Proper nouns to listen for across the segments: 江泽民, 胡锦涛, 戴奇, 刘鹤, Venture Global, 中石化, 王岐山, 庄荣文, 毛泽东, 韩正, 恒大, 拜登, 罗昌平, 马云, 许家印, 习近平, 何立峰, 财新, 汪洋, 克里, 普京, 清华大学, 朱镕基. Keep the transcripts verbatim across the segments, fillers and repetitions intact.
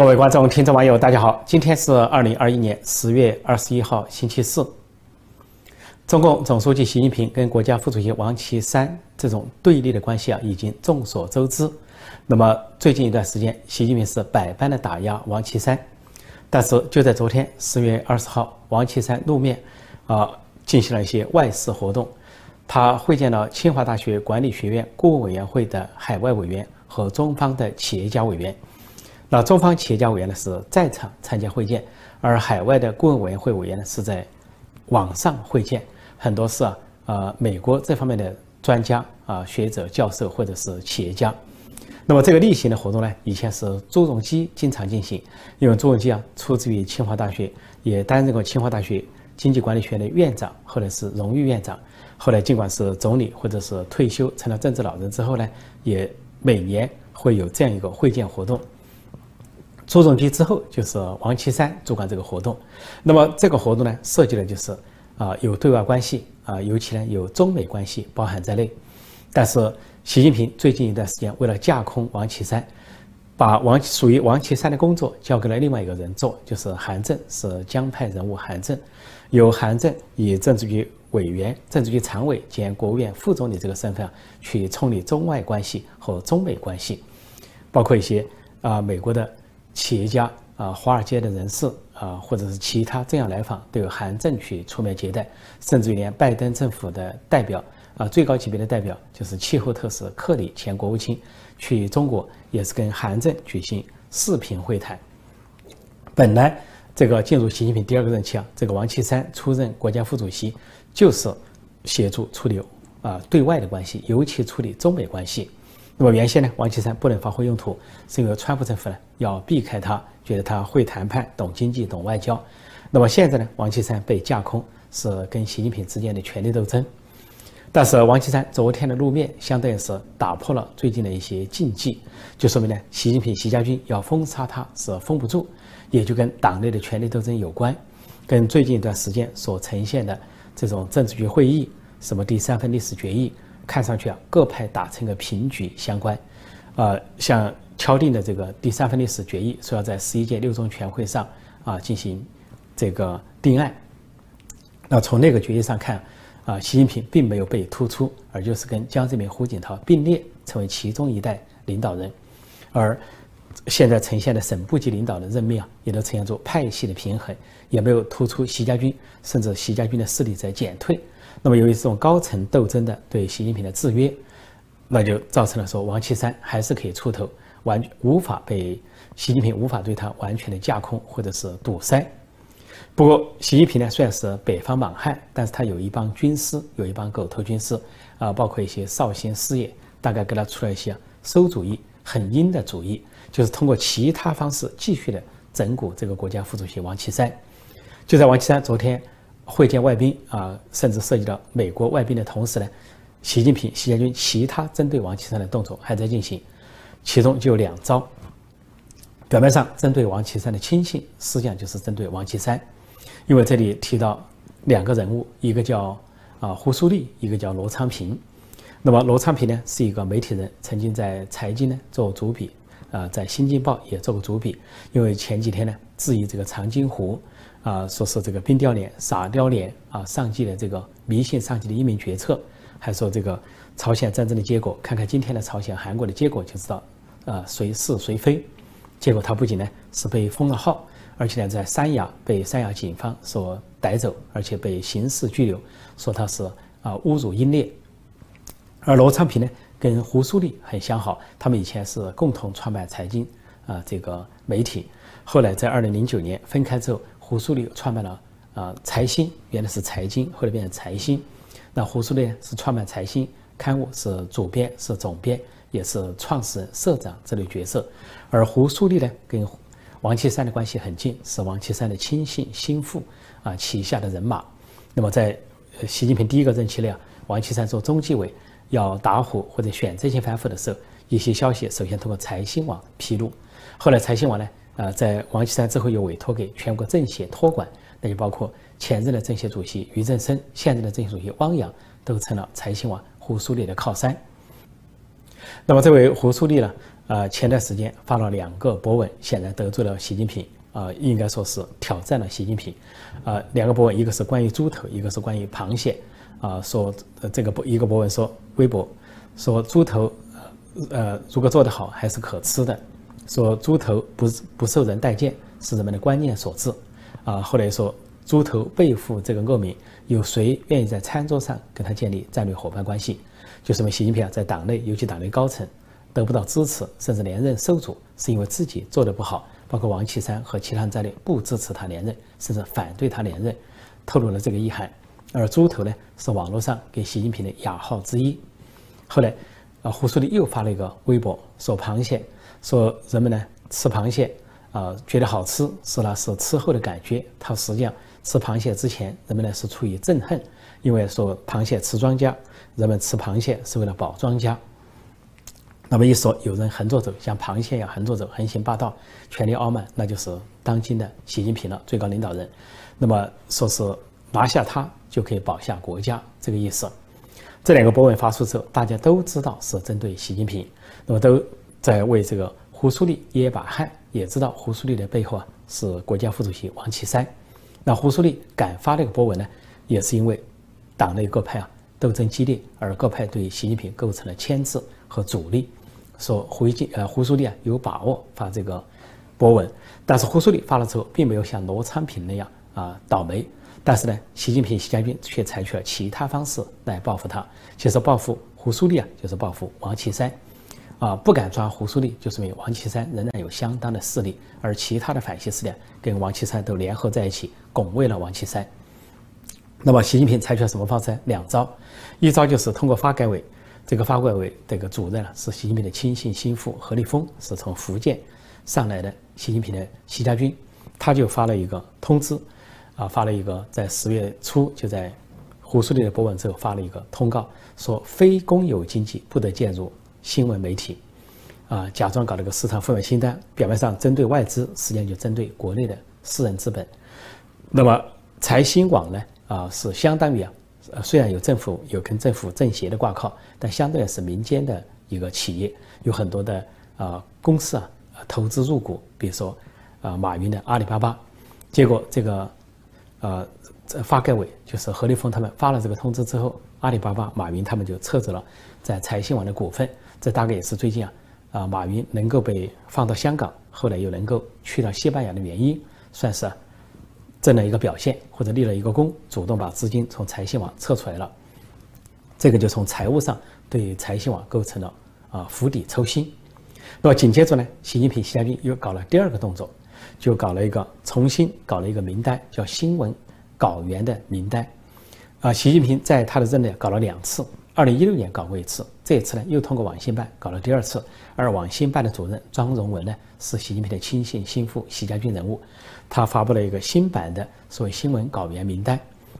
各位观众、听众、网友，大家好！今天是二零二一年十月二十一号，星期四。中共总书记习近平跟国家副主席王岐山这种对立的关系啊，已经众所周知。那么最近一段时间，习近平是百般的打压王岐山，但是就在昨天十月二十号，王岐山露面，啊，进行了一些外事活动。他会见了清华大学管理学院顾问委员会的海外委员和中方的企业家委员。 那中方企业家委员呢是在场参加会见，而海外的顾问委员会委员呢是在网上会见，很多是啊呃美国这方面的专家啊学者教授或者是企业家。那么这个例行的活动呢，以前是朱镕基经常进行，因为朱镕基啊出自于清华大学，也担任过清华大学经济管理学院的院长，后来是荣誉院长，后来尽管是总理或者是退休成了政治老人之后呢，也每年会有这样一个会见活动。 朱镕基之后就是王岐山主管这个活动，那么这个活动呢，涉及的就是啊有对外关系啊，尤其呢有中美关系包含在内。但是习近平最近一段时间为了架空王岐山，把王属于王岐山的工作交给了另外一个人做，就是韩正，是江派人物韩正，由韩正以政治局委员、政治局常委兼国务院副总理这个身份去处理中外关系和中美关系，包括一些啊美国的。 企业家啊，华尔街的人士啊，或者是其他这样来访，都有韩正去出面接待，甚至于连拜登政府的代表啊，最高级别的代表就是气候特使克里前国务卿去中国，也是跟韩正举行视频会谈。本来这个进入习近平第二个任期啊，这个王岐山出任国家副主席，就是协助处理啊对外的关系，尤其处理中美关系。 那么原先呢，王岐山不能发挥用途，是因为川普政府呢要避开他，觉得他会谈判、懂经济、懂外交。那么现在呢，王岐山被架空，是跟习近平之间的权力斗争。但是王岐山昨天的露面，相当于是打破了最近的一些禁忌，就说明呢，习近平、习家军要封杀他是封不住，也就跟党内的权力斗争有关，跟最近一段时间所呈现的这种政治局会议、什么第三份历史决议。 看上去啊，各派打成个平局相关，呃，像敲定的这个第三份历史决议，说要在十一届六中全会上啊进行这个定案。那从那个决议上看，啊，习近平并没有被突出，而就是跟江泽民、胡锦涛并列成为其中一代领导人，而现在呈现的省部级领导的任命啊，也都呈现出派系的平衡，也没有突出习家军，甚至习家军的势力在减退。 那么，由于这种高层斗争的对习近平的制约，那就造成了说王岐山还是可以出头，完无法被习近平无法对他完全的架空或者是堵塞。不过，习近平呢虽然是北方莽汉，但是他有一帮军师，有一帮狗头军师啊，包括一些绍兴师爷，大概给他出了一些馊主意、很阴的主意，就是通过其他方式继续的整蛊这个国家副主席王岐山。就在王岐山昨天。 会见外宾啊，甚至涉及到美国外宾的同时呢，习近平、习家军其他针对王岐山的动作还在进行，其中就有两招。表面上针对王岐山的亲信，实际上就是针对王岐山，因为这里提到两个人物，一个叫啊胡舒立，一个叫罗昌平。那么罗昌平呢是一个媒体人，曾经在财经呢做主笔，啊在新京报也做过主笔，因为前几天呢质疑这个长津湖。 啊，说是这个冰雕连、傻雕连啊，上级的这个迷信上级的英明决策，还说这个朝鲜战争的结果，看看今天的朝鲜、韩国的结果就知道，啊，谁是谁非。结果他不仅呢是被封了号，而且呢在三亚被三亚警方所逮走，而且被刑事拘留，说他是啊侮辱英烈。而罗昌平呢跟胡舒立很相好，他们以前是共同创办财经啊这个媒体，后来在二零零九年分开之后。 胡舒立创办了啊财新，原来是财经，后来变成财新。那胡舒立是创办财新刊物，是主编，是总编，也是创始人、社长这类角色。而胡舒立呢，跟王岐山的关系很近，是王岐山的亲信、心腹啊，旗下的人马。那么在习近平第一个任期内啊，王岐山做中纪委要打虎或者选择性反腐的时候，一些消息首先通过财新网披露，后来财新网呢。 啊，在王岐山之后又委托给全国政协托管，那就包括前任的政协主席俞正声、现任的政协主席汪洋，都成了财新网胡舒立的靠山。那么这位胡舒立呢，呃，前段时间发了两个博文，显然得罪了习近平，啊，应该说是挑战了习近平，啊，两个博文，一个是关于猪头，一个是关于螃蟹，啊，说这个博一个博文说微博，说猪头，呃，如果做得好还是可吃的，说猪头不不受人待见，是人们的观念所致，啊，后来说猪头背负这个恶名，有谁愿意在餐桌上跟他建立战略伙伴关系？就说明习近平在党内，尤其党内高层。 得不到支持，甚至连任受阻，是因为自己做得不好。包括王岐山和其他人在内，不支持他连任，甚至反对他连任，透露了这个意涵。而猪头呢，是网络上给习近平的雅号之一。后来，啊，胡舒立又发了一个微博，说螃蟹，说人们呢吃螃蟹，啊，觉得好吃，是那是吃后的感觉。他实际上吃螃蟹之前，人们呢是出于憎恨，因为说螃蟹吃庄稼，人们吃螃蟹是为了保庄稼。 那么一说有人横着走，像螃蟹一样横着走，横行霸道，权力傲慢，那就是当今的习近平了，最高领导人。那么说是拿下他就可以保下国家，这个意思。这两个博文发出之后，大家都知道是针对习近平，那么都在为这个胡舒立捏一把汗，也知道胡舒立的背后啊是国家副主席王岐山。那胡舒立敢发这个博文呢，也是因为党内各派啊斗争激烈，而各派对习近平构成了牵制和阻力。 说胡进呃胡舒立啊有把握发这个博文，但是胡舒立发了之后，并没有像罗昌平那样啊倒霉，但是呢，习近平习家军却采取了其他方式来报复他。其实报复胡舒立啊，就是报复王岐山，啊不敢抓胡舒立，就说明王岐山仍然有相当的势力，而其他的反西势力跟王岐山都联合在一起，拱卫了王岐山。那么习近平采取了什么方式？两招，一招就是通过发改委。 这个发改委这个主任呢是习近平的亲信心腹何立峰，是从福建上来的习近平的习家军，他就发了一个通知，啊，发了一个在十月初就在胡舒立的博文之后发了一个通告，说非公有经济不得介入新闻媒体，啊，假装搞了个市场份额清单，表面上针对外资，实际上就针对国内的私人资本。那么财新网呢，啊，是相当于啊。 呃，虽然有政府有跟政府政协的挂靠，但相对是民间的一个企业，有很多的啊公司啊投资入股，比如说啊马云的阿里巴巴，结果这个呃发改委就是何立峰他们发了这个通知之后，阿里巴巴、马云他们就撤走了在财新网的股份，这大概也是最近啊啊马云能够被放到香港，后来又能够去到西班牙的原因，算是。 挣了一个表现，或者立了一个功，主动把资金从财新网撤出来了，这个就从财务上对财新网构成了啊釜底抽薪。那么紧接着呢，习近平、习家军又搞了第二个动作，就搞了一个重新搞了一个名单，叫新闻稿源的名单。啊，习近平在他的任内搞了两次，二零一六年搞过一次，这一次呢又通过网信办搞了第二次。而网信办的主任庄荣文呢是习近平的亲信心腹、习家军人物。 他发布了一个新版的所谓新闻稿源名单。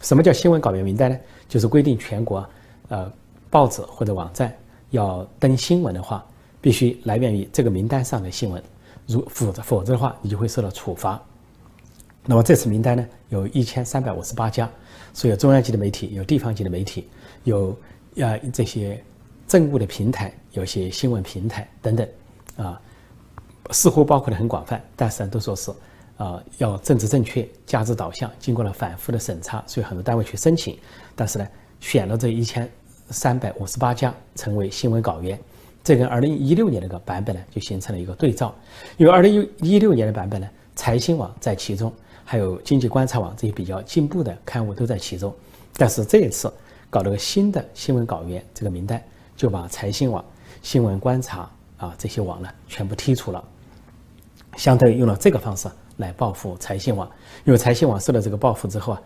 什么叫新闻稿源名单呢？就是规定全国，呃，报纸或者网站要登新闻的话，必须来源于这个名单上的新闻，如否则否则的话，你就会受到处罚。那么这次名单呢，有一千三百五十八家，所以有中央级的媒体，有地方级的媒体，有呃这些政务的平台，有些新闻平台等等，啊，似乎包括的很广泛，但是都说是。 啊，要政治正确、价值导向，经过了反复的审查，所以很多单位去申请，但是呢，选了这一千三百五十八家成为新闻稿源，这跟二零一六年那个版本呢，就形成了一个对照。因为二零一六年的版本呢，财新网在其中，还有经济观察网这些比较进步的刊物都在其中，但是这一次搞了个新的新闻稿源这个名单，就把财新网、新闻观察啊这些网呢全部剔除了，相当于用了这个方式。 来报复财新网，因为财新网受到这个报复之后啊，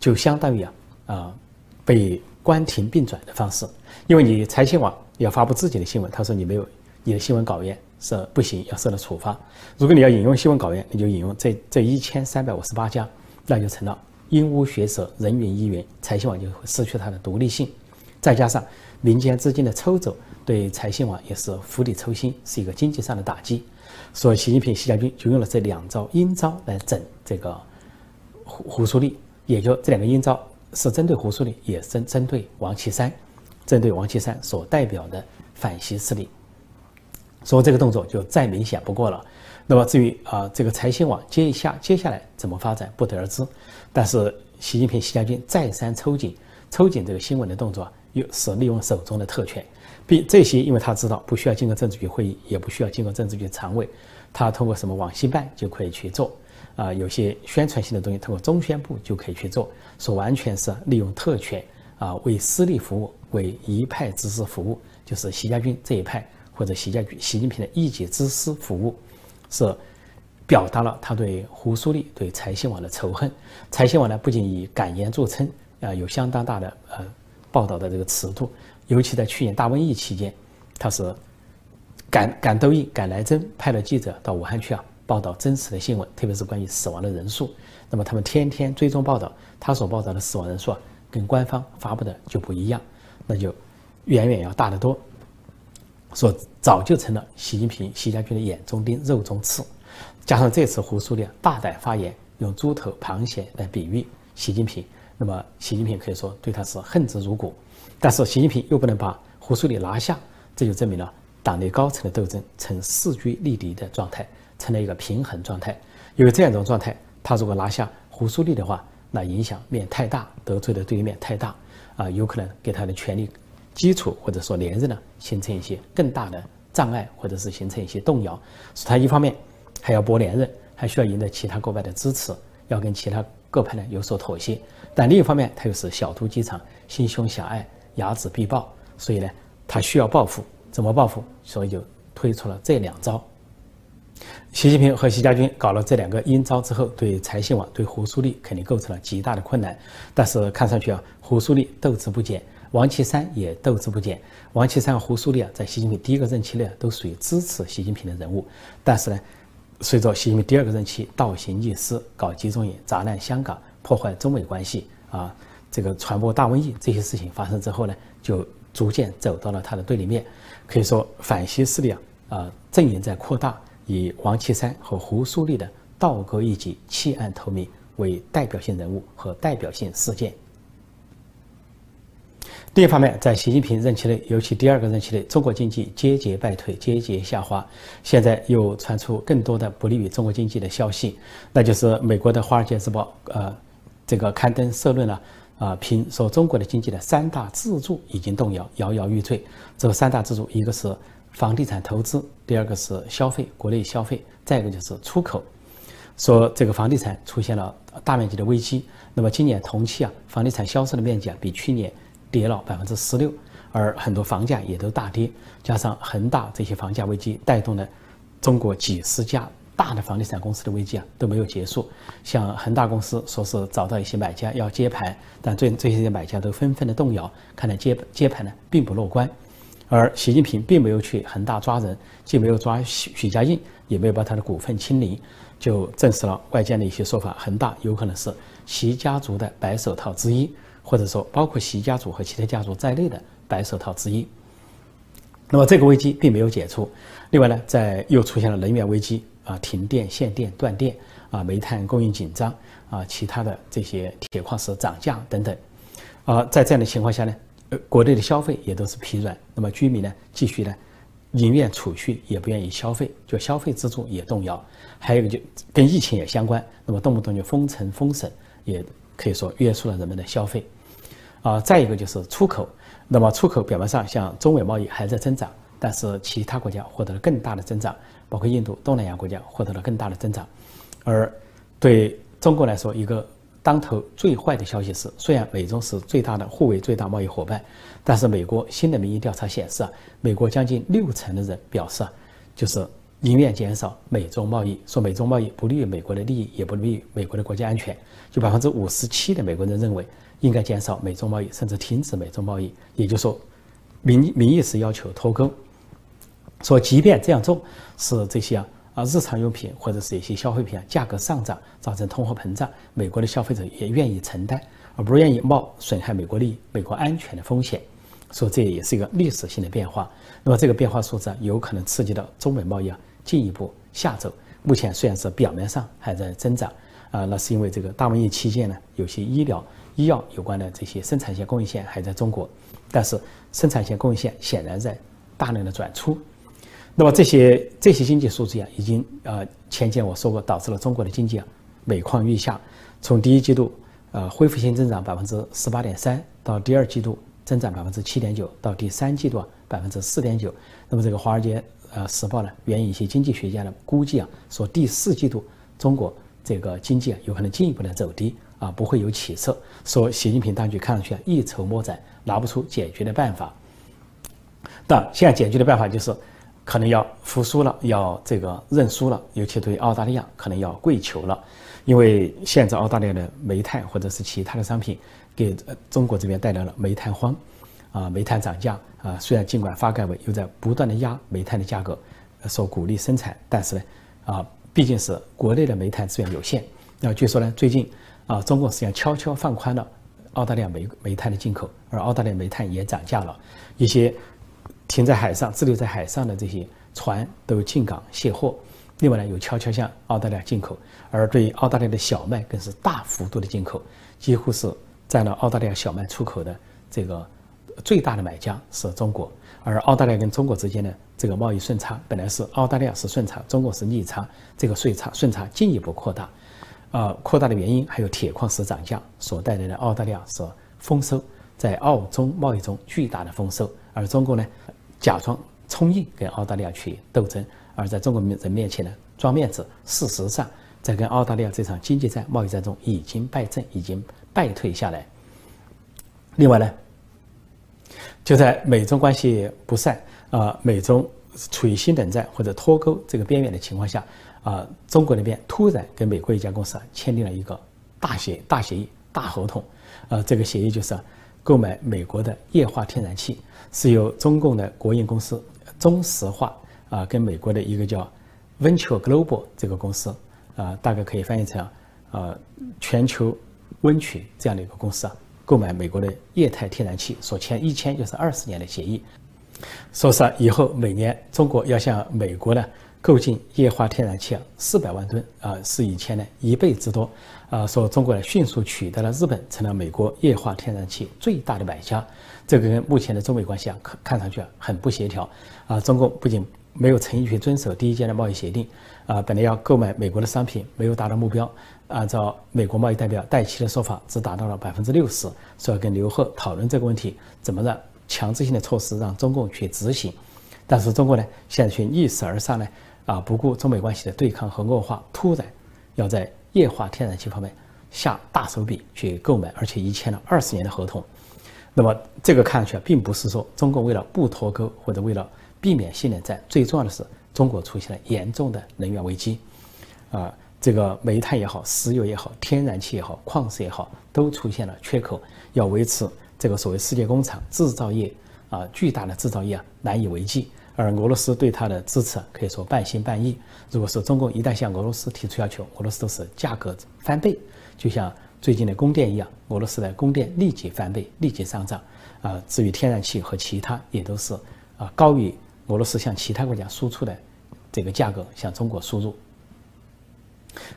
就相当于啊啊被关停并转的方式，因为你财新网要发布自己的新闻，他说你没有你的新闻稿源是不行，要受到处罚。如果你要引用新闻稿源，你就引用这这一千三百五十八家，那就成了因污学舌，人云亦云，财新网就会失去它的独立性。再加上民间资金的抽走，对财新网也是釜底抽薪，是一个经济上的打击。 所以，习近平、习家军就用了这两招阴招来整这个胡胡舒立，也就这两个阴招是针对胡舒立，也针针对王岐山，针对王岐山所代表的反习势力。所以这个动作就再明显不过了。那么至于啊这个财新网接一下接下来怎么发展不得而知，但是习近平、习家军再三抽紧抽紧这个新闻的动作，又是利用手中的特权。并这些，因为他知道不需要经过政治局会议，也不需要经过政治局常委，他通过什么网信办就可以去做。啊，有些宣传性的东西通过中宣部就可以去做，所完全是利用特权啊，为私利服务，为一派之私服务，就是习家军这一派或者习家军、习近平的一己之私服务，是表达了他对胡舒立、对财新网的仇恨。财新网呢，不仅以敢言著称，啊，有相当大的呃报道的这个尺度，尤其在去年大瘟疫期间，他是敢敢斗疫、敢来真，派了记者到武汉去啊。报道真实的新闻，特别是关于死亡的人数。那么他们天天追踪报道，他所报道的死亡人数啊，跟官方发布的就不一样，那就远远要大得多。所以早就成了习近平、习家军的眼中钉、肉中刺。加上这次胡舒立大胆发言，用猪头、螃蟹来比喻习近平，那么习近平可以说对他是恨之入骨。但是习近平又不能把胡舒立拿下，这就证明了党内高层的斗争呈势均力敌的状态。成了一个平衡状态，因为这样一种状态，他如果拿下胡舒立的话，那影响面太大，得罪的对立面太大，啊，有可能给他的权力基础或者说连任呢，形成一些更大的障碍，或者是形成一些动摇。所以他一方面还要博连任，还需要赢得其他各派的支持，要跟其他各派呢有所妥协；但另一方面，他又是小肚鸡肠，心胸狭隘，睚眦必报，所以呢，他需要报复，怎么报复？所以就推出了这两招。习近平和习家军搞了这两个阴招之后，对财新网、对胡舒立肯定构成了极大的困难。但是看上去啊，胡舒立斗志不减，王岐山也斗志不减。王岐山和胡舒立啊，在习近平第一个任期内都属于支持习近平的人物，但是呢，随着习近平第二个任期倒行逆施，搞集中营、砸烂香港、破坏中美关系啊，这个传播大瘟疫这些事情发生之后呢，就逐渐走到了他的对立面。可以说，反西势力啊，啊阵营在扩大。以王岐山和胡舒立的倒戈一击、弃暗投明为代表性人物和代表性事件。另一方面，在习近平任期内，尤其第二个任期内，中国经济节节败退、节节下滑。现在又传出更多的不利于中国经济的消息，那就是美国的《华尔街日报》呃，这个刊登社论了。啊，评说中国的经济的三大支柱已经动摇，摇摇欲坠。这三大支柱，一个是房地产投资，第二个是消费，国内消费，再一个就是出口。说这个房地产出现了大面积的危机，那么今年同期啊，房地产销售的面积啊比去年跌了百分之十六，而很多房价也都大跌，加上恒大这些房价危机带动了中国几十家大的房地产公司的危机啊都没有结束。像恒大公司说是找到一些买家要接盘，但最这些买家都纷纷的动摇，看来接接盘呢并不乐观。而习近平并没有去恒大抓人，既没有抓许许家印，也没有把他的股份清零，就证实了外界的一些说法，恒大有可能是习家族的白手套之一，或者说包括习家族和其他家族在内的白手套之一。那么这个危机并没有解除。另外呢，在又出现了能源危机啊，停电、限电、断电啊，煤炭供应紧张啊，其他的这些铁矿石涨价等等啊，在这样的情况下呢。国内的消费也都是疲软，那么居民呢，继续呢，宁愿储蓄也不愿意消费，就消费支柱也动摇。还有一个就跟疫情也相关，那么动不动就封城封省，也可以说约束了人们的消费。啊，再一个就是出口，那么出口表面上像中美贸易还在增长，但是其他国家获得了更大的增长，包括印度、东南亚国家获得了更大的增长。而对中国来说，一个。当头最坏的消息是，虽然美中是最大的互为最大贸易伙伴，但是美国新的民意调查显示啊，美国将近六成的人表示啊，就是宁愿减少美中贸易，说美中贸易不利于美国的利益，也不利于美国的国家安全。就百分之五十七的美国人认为应该减少美中贸易，甚至停止美中贸易，也就是说，民民意是要求脱钩。说即便这样做，是这些啊。而日常用品或者是一些消费品啊，价格上涨造成通货膨胀，美国的消费者也愿意承担，而不愿意冒损害美国利益、美国安全的风险，所以这也是一个历史性的变化。那么这个变化数字啊，有可能刺激到中美贸易啊进一步下走。目前虽然是表面上还在增长，啊，那是因为这个大瘟疫期间呢，有些医疗、医药有关的这些生产线、供应线还在中国，但是生产线、供应线显然在大量的转出。那么这些这些经济数据啊，已经呃前节我说过，导致了中国的经济啊每况愈下。从第一季度呃恢复性增长百分之十八点三，到第二季度增长百分之七点九，到第三季度啊百分之四点九。那么这个《华尔街呃时报》呢，援引一些经济学家呢估计啊，说第四季度中国这个经济啊有可能进一步的走低啊，不会有起色。说习近平当局看上去啊一筹莫展，拿不出解决的办法。但现在解决的办法就是。可能要服输了，要这个认输了，尤其对澳大利亚可能要跪求了，因为现在澳大利亚的煤炭或者是其他的商品给中国这边带来了煤炭荒，啊，煤炭涨价啊，虽然尽管发改委又在不断的压煤炭的价格，说鼓励生产，但是呢，啊，毕竟是国内的煤炭资源有限，那据说呢，最近啊，中国实际上悄悄放宽了澳大利亚煤煤炭的进口，而澳大利亚煤炭也涨价了，一些。停在海上、滞留在海上的这些船都进港卸货，另外呢，有悄悄向澳大利亚进口，而对澳大利亚的小麦更是大幅度的进口，几乎是占了澳大利亚小麦出口的这个最大的买家是中国。而澳大利亚跟中国之间的这个贸易顺差，本来是澳大利亚是顺差，中国是逆差，这个税差顺差进一步扩大，啊，扩大的原因还有铁矿石涨价所带来的澳大利亚是丰收，在澳中贸易中巨大的丰收，而中国呢？假装冲硬跟澳大利亚去斗争，而在中国人面前呢装面子，事实上在跟澳大利亚这场经济战、贸易战中已经败阵，已经败退下来。另外呢，就在美中关系不善啊，美中处于新冷战或者脱钩这个边缘的情况下啊，中国那边突然跟美国一家公司啊签订了一个大协大协议、大合同，呃，这个协议就是购买美国的液化天然气。是由中共的国营公司中石化啊，跟美国的一个叫 Venture Global 这个公司啊，大概可以翻译成啊全球温泉这样的一个公司啊，购买美国的液态天然气所签一签就是二十年的协议，说是以后每年中国要向美国呢购进液化天然气啊四百万吨啊，是以前的一倍之多啊，说中国呢迅速取代了日本，成了美国液化天然气最大的买家。这个跟目前的中美关系啊，看看上去啊很不协调啊！中共不仅没有诚意去遵守第一阶段贸易协定，啊，本来要购买美国的商品，没有达到目标。按照美国贸易代表戴奇的说法，只达到了百分之六十，说要跟刘鹤讨论这个问题，怎么让强制性的措施让中共去执行。但是中国呢，现在却逆势而上呢，啊，不顾中美关系的对抗和恶化，突然要在液化天然气方面下大手笔去购买，而且已签了二十年的合同。那么这个看上去啊，并不是说中国为了不脱钩或者为了避免新冷战，最重要的是中国出现了严重的能源危机，啊，这个煤炭也好，石油也好，天然气也好，矿石也好，都出现了缺口，要维持这个所谓世界工厂制造业啊，巨大的制造业啊难以为继，而俄罗斯对它的支持可以说半信半疑。如果是中共一旦向俄罗斯提出要求，俄罗斯都是价格翻倍，就像。最近的供电一样，俄罗斯的供电立即翻倍，立即上涨。啊，至于天然气和其他也都是啊高于俄罗斯向其他国家输出的这个价格向中国输入。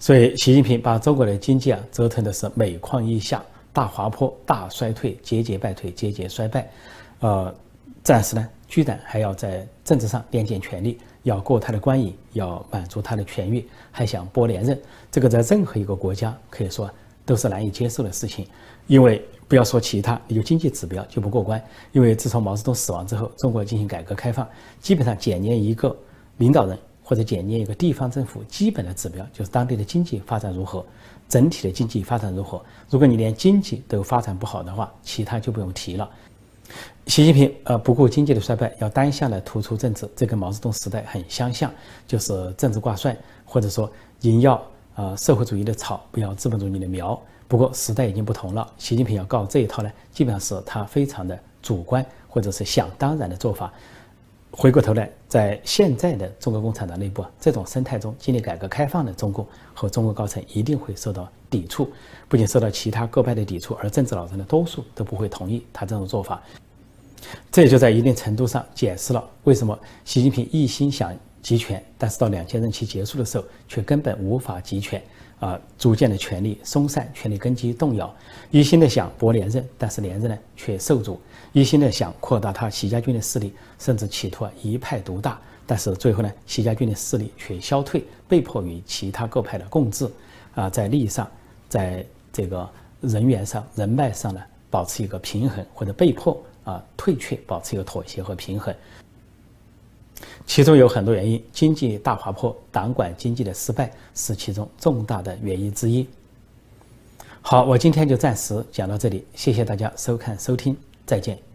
所以，习近平把中国的经济啊折腾的是每况愈下，大滑坡、大衰退，节节败退，节节衰败。呃，暂时呢，居然还要在政治上练尽全力。要过他的官瘾，要满足他的权欲，还想剥连任，这个在任何一个国家可以说。都是难以接受的事情，因为不要说其他，你就经济指标就不过关。因为自从毛泽东死亡之后，中国进行改革开放，基本上检验一个领导人或者检验一个地方政府基本的指标就是当地的经济发展如何，整体的经济发展如何。如果你连经济都发展不好的话，其他就不用提了。习近平呃不顾经济的衰败，要单向的突出政治，这跟毛泽东时代很相像，就是政治挂帅，或者说引药。啊，社会主义的草不要资本主义的苗。不过时代已经不同了，习近平要搞这一套呢，基本上是他非常的主观或者是想当然的做法。回过头来，在现在的中国共产党内部啊，这种生态中经历改革开放的中共和中国高层一定会受到抵触，不仅受到其他各派的抵触，而政治老人的多数都不会同意他这种做法。这也就在一定程度上解释了为什么习近平一心想。集权，但是到两届任期结束的时候，却根本无法集权，啊，逐渐的权力松散，权力根基动摇，一心的想博连任，但是连任呢却受阻；一心的想扩大他习家军的势力，甚至企图啊一派独大，但是最后呢，习家军的势力却消退，被迫与其他各派的共治，啊，在利益上，在这个人员上、人脉上呢，保持一个平衡，或者被迫啊退却，保持一个妥协和平衡。 其中有很多原因，经济大滑坡、党管经济的失败是其中重大的原因之一。好，我今天就暂时讲到这里，谢谢大家收看收听，再见。